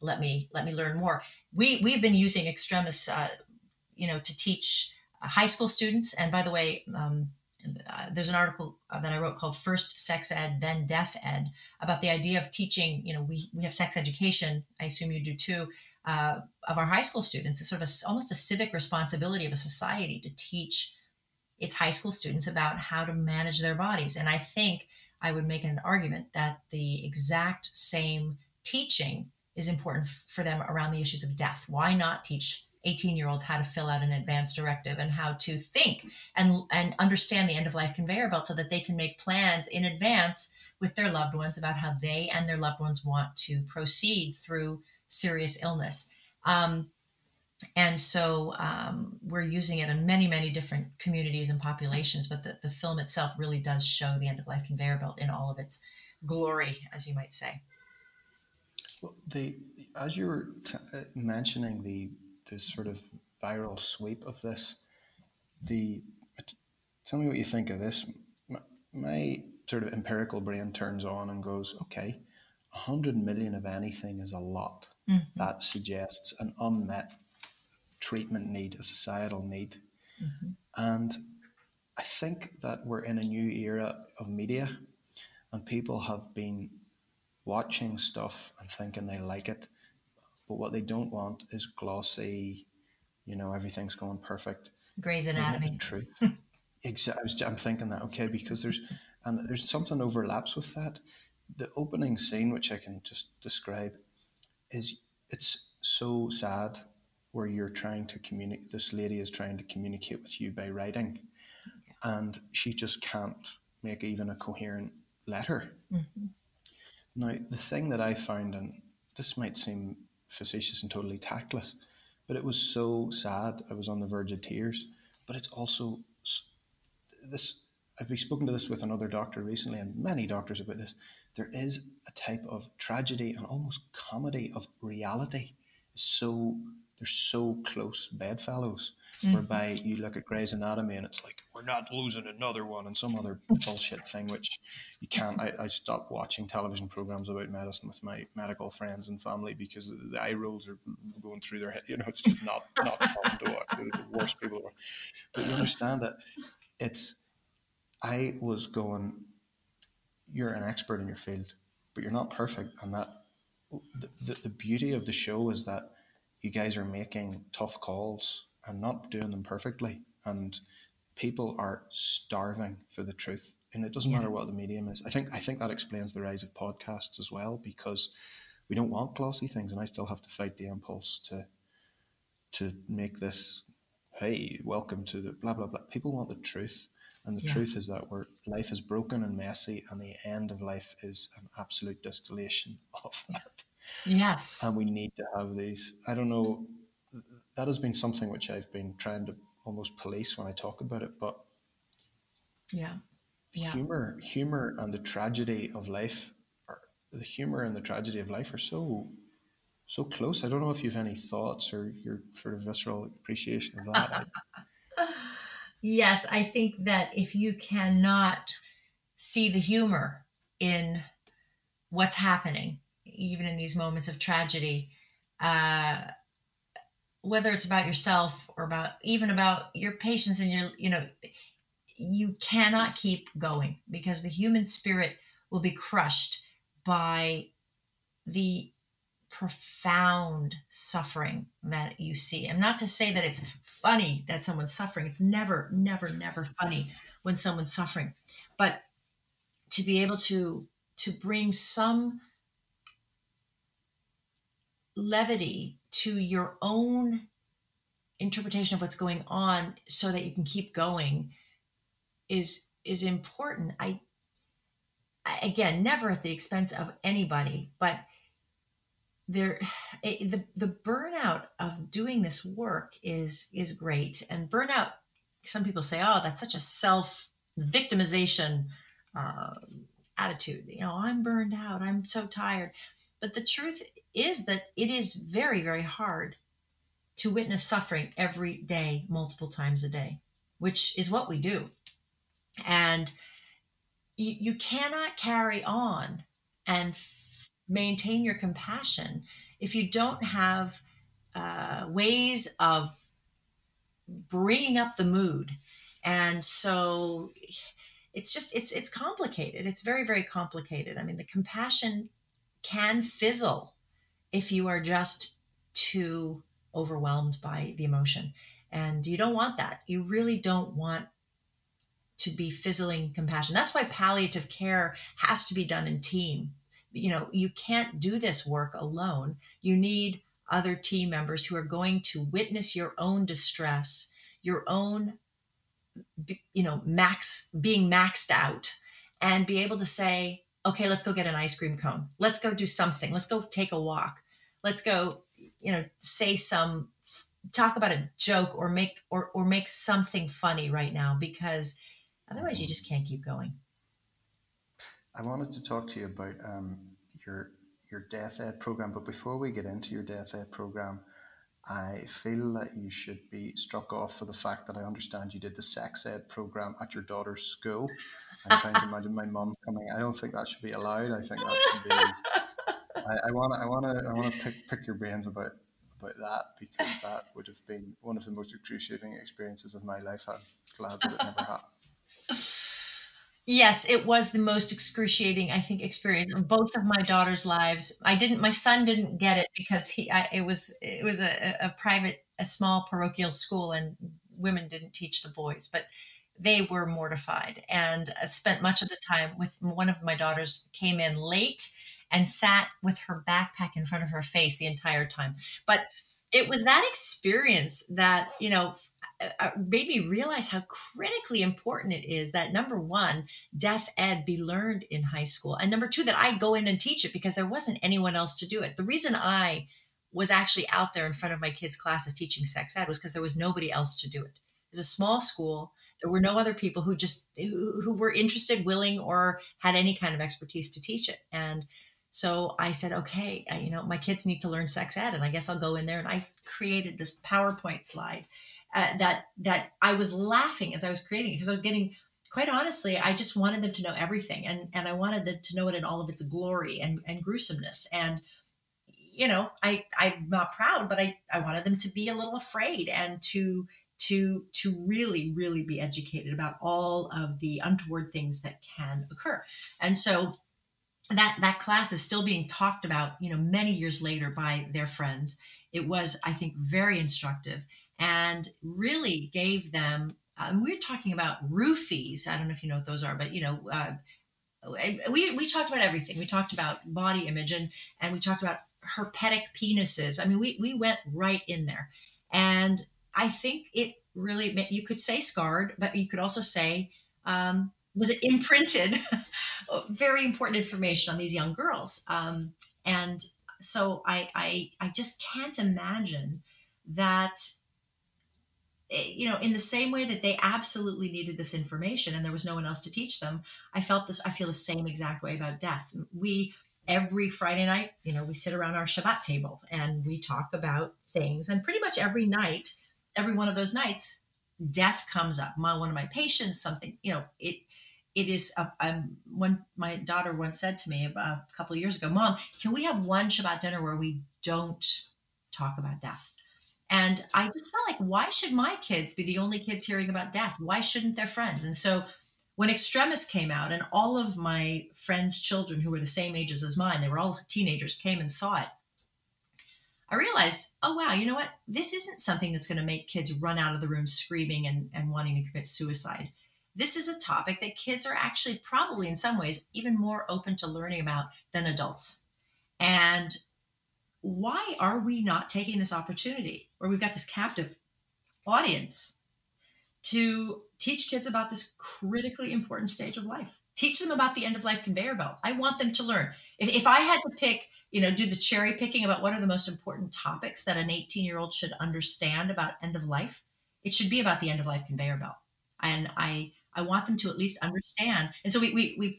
Let me learn more. We've been using Extremis, to teach high school students. And by the way, there's an article that I wrote called First Sex Ed, Then Death Ed, about the idea of teaching, we have sex education, I assume you do too, of our high school students. It's sort of almost a civic responsibility of a society to teach its high school students about how to manage their bodies. And I think I would make an argument that the exact same teaching is important for them around the issues of death. Why not teach 18-year-olds how to fill out an advance directive and how to think and understand the end-of-life conveyor belt so that they can make plans in advance with their loved ones about how they and their loved ones want to proceed through serious illness. And so we're using it in many, many different communities and populations, but the film itself really does show the end-of-life conveyor belt in all of its glory, as you might say. Well, as you were mentioning the sort of viral sweep of this, tell me what you think of this. My sort of empirical brain turns on and goes, okay, 100 million of anything is a lot. Mm-hmm. That suggests an unmet treatment need, a societal need. Mm-hmm. And I think that we're in a new era of media, and people have been watching stuff and thinking they like it, but what they don't want is glossy, everything's going perfect. Grey's Anatomy. Truth. Exactly. I'm thinking that, okay, because there's something overlaps with that. The opening scene, which I can just describe, it's so sad, where you're trying to communicate, this lady is trying to communicate with you by writing, and she just can't make even a coherent letter. Mm-hmm. Now, the thing that I found, and this might seem facetious and totally tactless, but it was so sad, I was on the verge of tears, but it's also this, I've spoken to this with another doctor recently, and many doctors about this, there is a type of tragedy and almost comedy of reality. So they're so close bedfellows, mm-hmm. whereby you look at Grey's Anatomy and it's like, we're not losing another one, and some other bullshit thing, which you can't. I stopped watching television programs about medicine with my medical friends and family because the eye rolls are going through their head. It's just not fun to watch. They're the worst people ever. But you understand that it's, I was going, you're an expert in your field, but you're not perfect. And that the beauty of the show is that you guys are making tough calls and not doing them perfectly. And people are starving for the truth. And it doesn't matter what the medium is. I think that explains the rise of podcasts as well, because we don't want glossy things. And I still have to fight the impulse to make this, hey, welcome to the blah, blah, blah. People want the truth. And the truth is that life is broken and messy, and the end of life is an absolute distillation of that. Yes. And we need to have these. I don't know. That has been something which I've been trying to almost police when I talk about it. But humor and the tragedy of life, are so close. I don't know if you've any thoughts or your sort of visceral appreciation of that. Yes, I think that if you cannot see the humor in what's happening, even in these moments of tragedy, whether it's about yourself or about your patients and your, you cannot keep going, because the human spirit will be crushed by the profound suffering that you see. And not to say that it's funny that someone's suffering. It's never, never, never funny when someone's suffering. But to be able to bring some levity to your own interpretation of what's going on so that you can keep going is important. Again, never at the expense of anybody, but the burnout of doing this work is great. And burnout, some people say, oh, that's such a self-victimization attitude. I'm burned out, I'm so tired. But the truth is that it is very, very hard to witness suffering every day, multiple times a day, which is what we do. And you cannot carry on and maintain your compassion if you don't have ways of bringing up the mood. And so it's just, it's complicated. It's very, very complicated. I mean, the compassion can fizzle if you are just too overwhelmed by the emotion, and you don't want that. You really don't want to be fizzling compassion. That's why palliative care has to be done in team. You can't do this work alone. You need other team members who are going to witness your own distress, your own, you know, being maxed out, and be able to say, okay, let's go get an ice cream cone. Let's go do something. Let's go take a walk. Let's go, you know, talk about a joke or make something funny right now, because otherwise you just can't keep going. I wanted to talk to you about your death ed program, but before we get into your death ed program, I feel that you should be struck off for the fact that I understand you did the sex ed program at your daughter's school. I'm trying to imagine my mum coming. I don't think that should be allowed. I think that should be. I want to pick your brains about that, because that would have been one of the most excruciating experiences of my life. I'm glad that it never happened. Yes, it was the most excruciating, I think, experience in both of my daughters' lives. My son didn't get it because it was a private, a small parochial school, and women didn't teach the boys, but they were mortified. And I spent much of the time with one of my daughters came in late and sat with her backpack in front of her face the entire time. But it was that experience that, you know, made me realize how critically important it is that, number one, death ed be learned in high school. And number two, that I go in and teach it, because there wasn't anyone else to do it. The reason I was actually out there in front of my kids' classes teaching sex ed was because there was nobody else to do it. It was a small school. There were no other people who were interested, willing, or had any kind of expertise to teach it. And so I said, okay, you know, my kids need to learn sex ed, and I guess I'll go in there. And I created this PowerPoint slide that I was laughing as I was creating it, because I was getting, quite honestly, I just wanted them to know everything, and I wanted them to know it in all of its glory and gruesomeness. And, you know, I'm not proud, but I wanted them to be a little afraid and to really, really be educated about all of the untoward things that can occur. And so that class is still being talked about, you know, many years later by their friends. It was, I think, very instructive. And really gave them, we're talking about roofies. I don't know if you know what those are, but, you know, we talked about everything. We talked about body image and we talked about herpetic penises. I mean, we went right in there. And I think it really, you could say scarred, but you could also say, was it imprinted? Very important information on these young girls. And so I just can't imagine that, you know, in the same way that they absolutely needed this information and there was no one else to teach them, I feel the same exact way about death. Every Friday night, you know, we sit around our Shabbat table and we talk about things. And pretty much every night, every one of those nights, death comes up. One of my patients, something, you know, it is, when my daughter once said to me a couple of years ago, Mom, can we have one Shabbat dinner where we don't talk about death? And I just felt like, why should my kids be the only kids hearing about death? Why shouldn't their friends? And so when Extremis came out and all of my friends' children who were the same ages as mine, they were all teenagers, came and saw it, I realized, oh, wow, you know what? This isn't something that's going to make kids run out of the room screaming and wanting to commit suicide. This is a topic that kids are actually probably in some ways even more open to learning about than adults. And why are we not taking this opportunity where we've got this captive audience to teach kids about this critically important stage of life? Teach them about the end of life conveyor belt. I want them to learn. If I had to pick, you know, do the cherry picking about what are the most important topics that an 18-year-old should understand about end of life, it should be about the end of life conveyor belt. And I want them to at least understand. And so we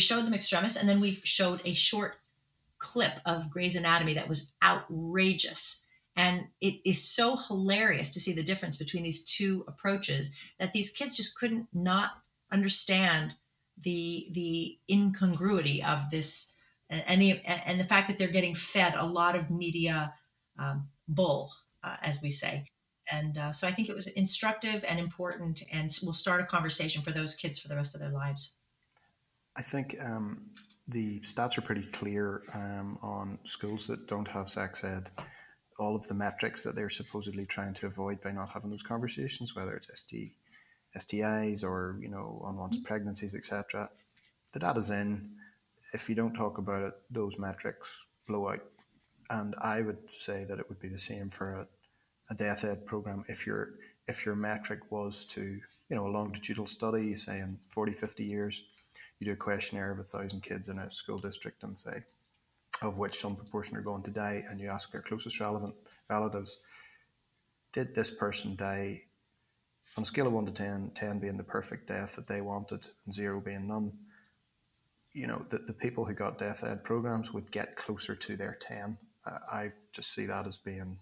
showed them Extremis, and then we showed a short clip of Grey's Anatomy that was outrageous. And it is so hilarious to see the difference between these two approaches that these kids just couldn't not understand the incongruity of this and the fact that they're getting fed a lot of media bull, as we say. And so I think it was instructive and important, and will start a conversation for those kids for the rest of their lives. I think the stats are pretty clear on schools that don't have sex ed. All of the metrics that they're supposedly trying to avoid by not having those conversations, whether it's STIs or, you know, unwanted pregnancies, etc. The data's in. If you don't talk about it, those metrics blow out. And I would say that it would be the same for a death ed program. If your metric was to, a longitudinal study, say in 40, 50 years, you do a questionnaire of 1,000 kids in a school district and say, of which some proportion are going to die, and you ask their closest relatives, did this person die on a scale of 1 to 10, 10 being the perfect death that they wanted and 0 being none, the people who got death ed programs would get closer to their 10. I just see that as being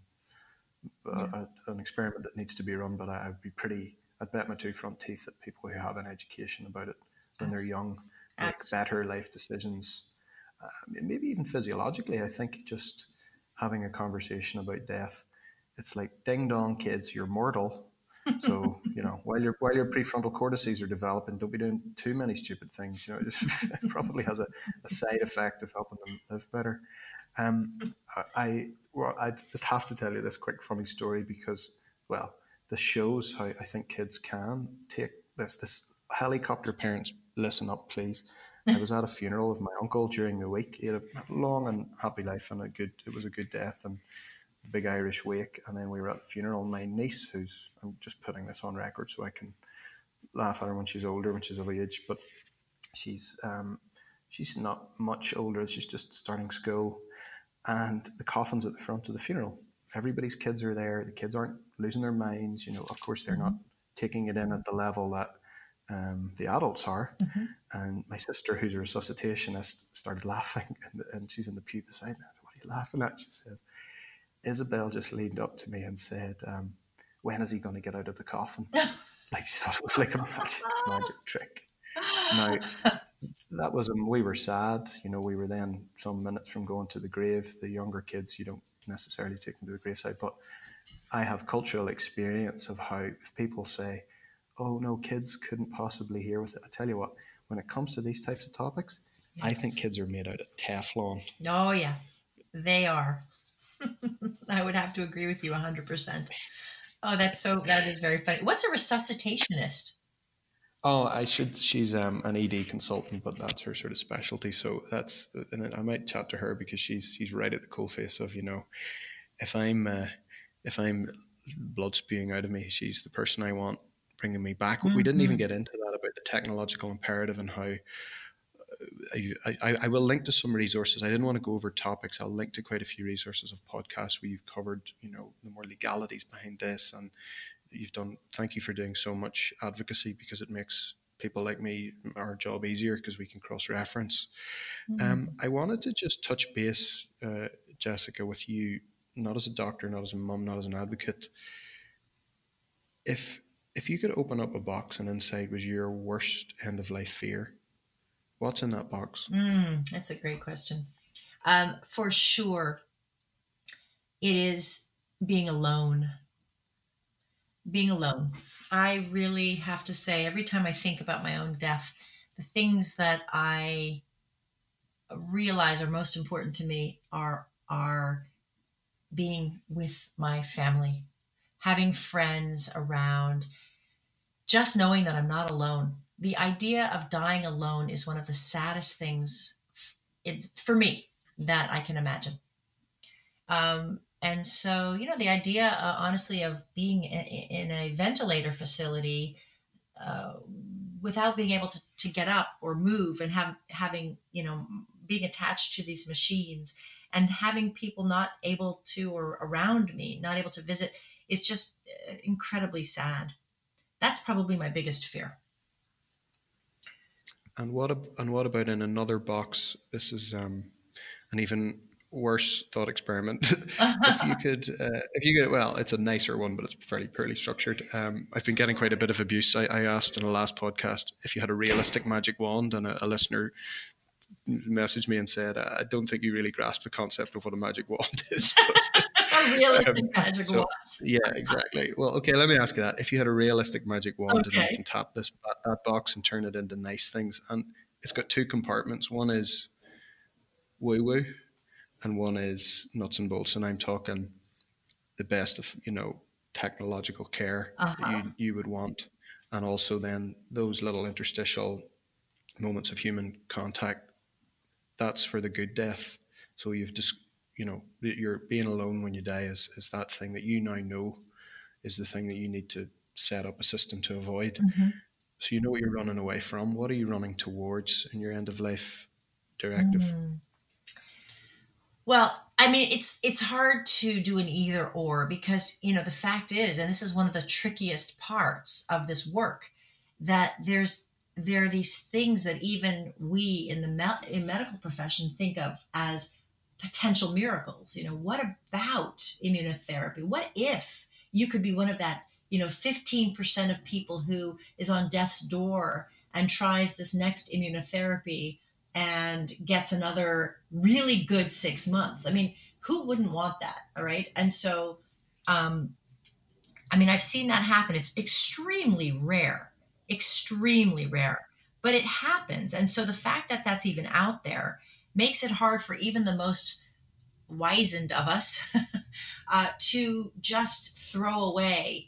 an experiment that needs to be run, but I'd bet my two front teeth that people who have an education about it when they're young make better life decisions. Maybe even physiologically, I think just having a conversation about death, it's like, ding dong kids, you're mortal. So, while your prefrontal cortices are developing, don't be doing too many stupid things. It probably has a side effect of helping them live better. I just have to tell you this quick funny story because, this shows how I think kids can take this helicopter. Parents, listen up, please. I was at a funeral of my uncle during the week. He had a long and happy life, and it was a good death, and a big Irish wake. And then we were at the funeral. My niece, who's, I'm just putting this on record so I can laugh at her when she's older, when she's of age, but she's not much older. She's just starting school. And the coffin's at the front of the funeral. Everybody's kids are there. The kids aren't losing their minds. Of course, they're not taking it in at the level that the adults are. Mm-hmm. And my sister, who's a resuscitationist, started laughing. And she's in the pew beside me. What are you laughing at? She says, Isabel just leaned up to me and said, when is he going to get out of the coffin? Like she thought it was like a magic trick. Now, that was, we were sad, we were then some minutes from going to the grave. The younger kids, you don't necessarily take them to the graveside, but I have cultural experience of how if people say, oh no, kids couldn't possibly hear with it. I tell you what, when it comes to these types of topics, yeah. I think kids are made out of Teflon. Oh yeah, they are. I would have to agree with you 100%. Oh, that is very funny. What's a resuscitationist? Oh, she's an ED consultant, but that's her sort of specialty. So that's, and I might chat to her because she's right at the coalface of, if I'm blood spewing out of me, she's the person I want bringing me back. Mm-hmm. We didn't even get into that about the technological imperative and how. I will link to some resources. I didn't want to go over topics. I'll link to quite a few resources of podcasts where you've covered, the more legalities behind this, and you've done. Thank you for doing so much advocacy because it makes people like me our job easier because we can cross-reference. Mm-hmm. I wanted to just touch base, Jessica, with you, not as a doctor, not as a mum, not as an advocate. If you could open up a box and inside was your worst end of life fear. What's in that box? That's a great question. For sure, it is being alone. Being alone. I really have to say, every time I think about my own death, the things that I realize are most important to me are being with my family, having friends around, just knowing that I'm not alone. The idea of dying alone is one of the saddest things for me that I can imagine. And so, the idea, honestly, of being in a ventilator facility without being able to get up or move and having being attached to these machines and having people not able to, or around me, not able to visit is just incredibly sad. That's probably my biggest fear. And what about in another box? This is an even worse thought experiment. If you could, well, it's a nicer one, but it's fairly poorly structured. I've been getting quite a bit of abuse. I asked in the last podcast if you had a realistic magic wand, and a listener messaged me and said, "I don't think you really grasp the concept of what a magic wand is." A realistic magic wand. Yeah, exactly. Well, okay, let me ask you that. If you had a realistic magic wand, okay, and you can tap that box and turn it into nice things, and it's got two compartments. One is woo-woo and one is nuts and bolts. And I'm talking the best of, technological care that you would want. And also then those little interstitial moments of human contact, that's for the good death. So you've just you know, that you're being alone when you die is that thing that you now know is the thing that you need to set up a system to avoid. Mm-hmm. So you know what you're running away from. What are you running towards in your end of life directive? Mm-hmm. Well, I mean, it's hard to do an either or because, you know, the fact is, and this is one of the trickiest parts of this work, that there are these things that even we in the medical profession think of as potential miracles. You know, what about immunotherapy? What if you could be one of that, you know, 15% of people who is on death's door and tries this next immunotherapy and gets another really good 6 months? I mean, who wouldn't want that? All right. And so, I mean, I've seen that happen. It's extremely rare, but it happens. And so the fact that that's even out there makes it hard for even the most wizened of us to just throw away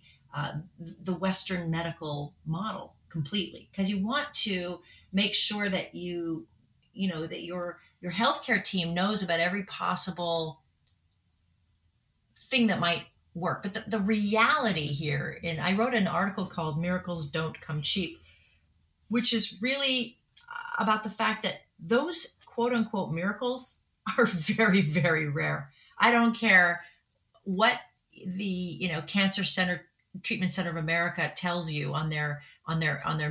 the Western medical model completely, because you want to make sure that you know, that your healthcare team knows about every possible thing that might work. But the reality here, and I wrote an article called Miracles Don't Come Cheap, which is really about the fact that those quote unquote miracles are very, very rare. I don't care what the, you know, Treatment Center of America tells you on their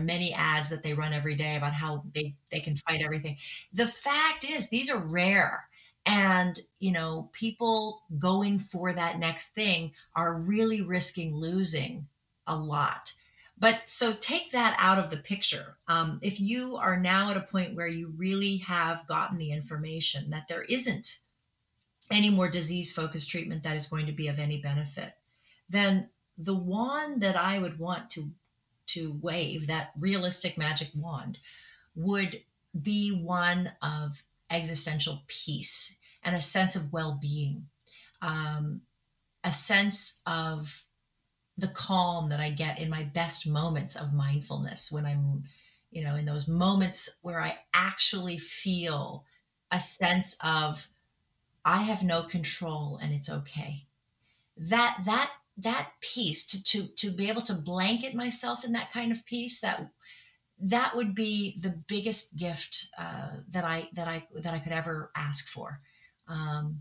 many ads that they run every day about how they can fight everything. The fact is, these are rare. And, you know, people going for that next thing are really risking losing a lot. But so take that out of the picture. If you are now at a point where you really have gotten the information that there isn't any more disease-focused treatment that is going to be of any benefit, then the wand that I would want to wave, that realistic magic wand, would be one of existential peace and a sense of well-being, a sense of the calm that I get in my best moments of mindfulness, when I'm, you know, in those moments where I actually feel a sense of I have no control and it's okay. That peace, to be able to blanket myself in that kind of peace, that would be the biggest gift that I could ever ask for, and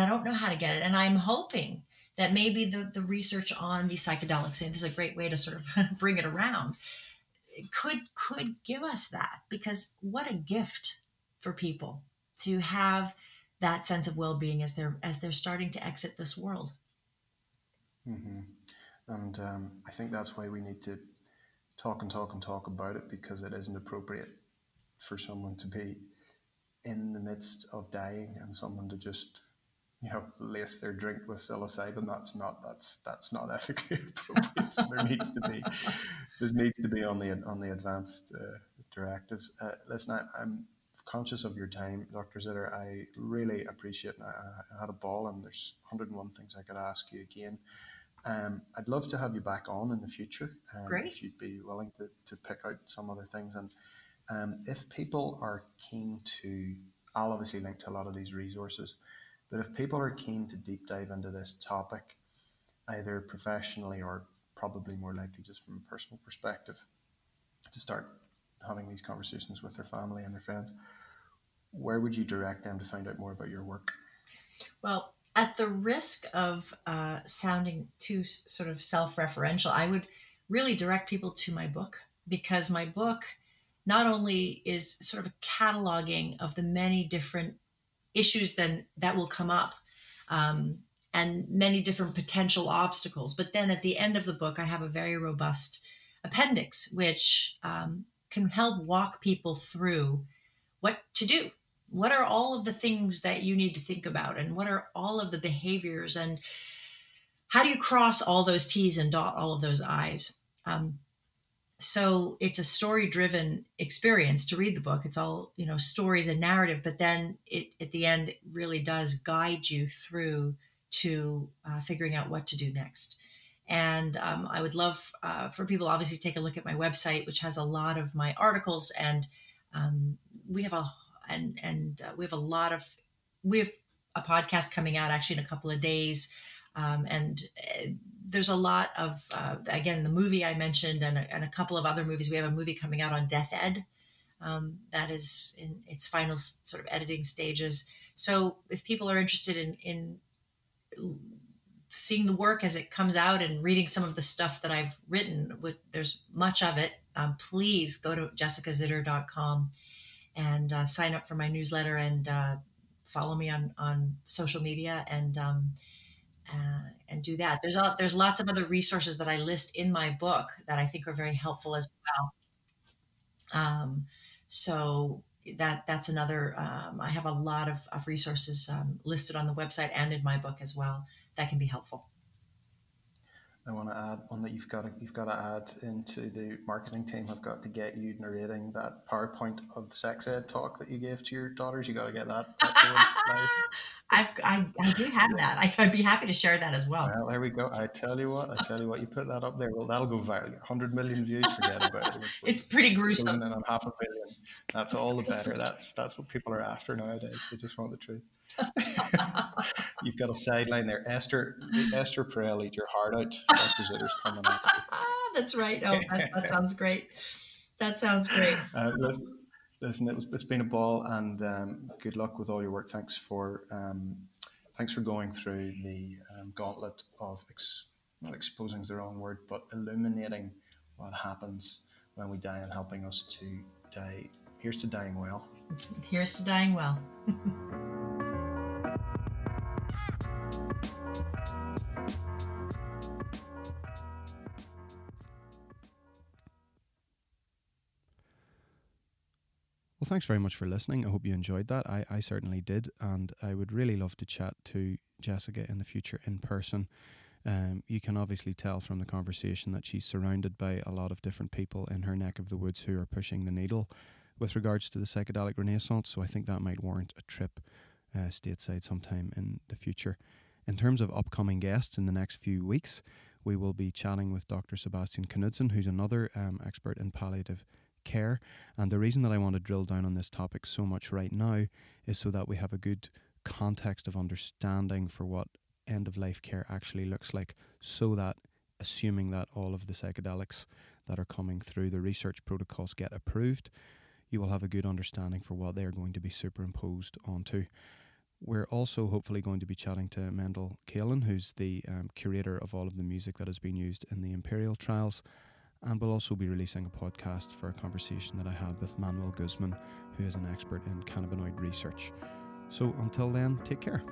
I don't know how to get it. And I'm hoping that maybe the research on the psychedelics, and this is a great way to sort of bring it around, could give us that, because what a gift for people to have that sense of well-being as they're starting to exit this world. Mm-hmm. And I think that's why we need to talk about it, because it isn't appropriate for someone to be in the midst of dying and someone to just, you know, lace their drink with psilocybin. That's not ethically appropriate. So there needs to be on the advanced directives. Listen, I'm conscious of your time, Dr. Zitter. I really appreciate it. I had a ball, and there's 101 things I could ask you again. I'd love to have you back on in the future. Great. If you'd be willing to pick out some other things. And if people are keen to, I'll obviously link to a lot of these resources, but if people are keen to deep dive into this topic, either professionally or probably more likely just from a personal perspective, to start having these conversations with their family and their friends, where would you direct them to find out more about your work? Well, at the risk of sounding too sort of self-referential, I would really direct people to my book, because my book not only is sort of a cataloging of the many different issues that will come up, and many different potential obstacles, but then at the end of the book, I have a very robust appendix, which can help walk people through what to do. What are all of the things that you need to think about? And what are all of the behaviors? And how do you cross all those T's and dot all of those I's? So it's a story-driven experience to read the book. It's all, you know, stories and narrative, but then at the end, it really does guide you through to figuring out what to do next. And I would love for people, obviously, to take a look at my website, which has a lot of my articles, and we have a lot of a podcast coming out actually in a couple of days. There's a lot of, again, the movie I mentioned and a couple of other movies. We have a movie coming out on Death Ed that is in its final sort of editing stages. So if people are interested in seeing the work as it comes out and reading some of the stuff that I've written, there's much of it, please go to jessicazitter.com and sign up for my newsletter and follow me on social media and do that. There's lots of other resources that I list in my book that I think are very helpful as well. So that's another, I have a lot of resources listed on the website and in my book as well that can be helpful. I want to add one that you've got to add into the marketing team. I've got to get you narrating that PowerPoint of the sex ed talk that you gave to your daughters. You got to get that. I do have that. I'd be happy to share that as well. Well, there we go. I tell you what, you put that up there. Well, that'll go viral. 100 million views. Forget about it. It's pretty gruesome. And on 500,000. That's all the better. That's what people are after nowadays. They just want the truth. You've got a sideline there, Esther Perel, eat your heart out. That's right. Oh, that sounds great. Listen, it's been a ball, and good luck with all your work. Thanks for going through the gauntlet of not exposing is the wrong word, but illuminating what happens when we die and helping us to die. Here's to dying well. Here's to dying well. Well, thanks very much for listening. I hope you enjoyed that. I certainly did, and I would really love to chat to Jessica in the future in person. You can obviously tell from the conversation that she's surrounded by a lot of different people in her neck of the woods who are pushing the needle with regards to the psychedelic renaissance, so I think that might warrant a trip stateside sometime in the future. In terms of upcoming guests in the next few weeks, we will be chatting with Dr. Sebastian Knudsen, who's another expert in palliative care. And the reason that I want to drill down on this topic so much right now is so that we have a good context of understanding for what end-of-life care actually looks like, so that, assuming that all of the psychedelics that are coming through the research protocols get approved, you will have a good understanding for what they are going to be superimposed onto. We're also hopefully going to be chatting to Mendel Kaelin, who's the curator of all of the music that has been used in the Imperial Trials. And we'll also be releasing a podcast for a conversation that I had with Manuel Guzman, who is an expert in cannabinoid research. So until then, take care.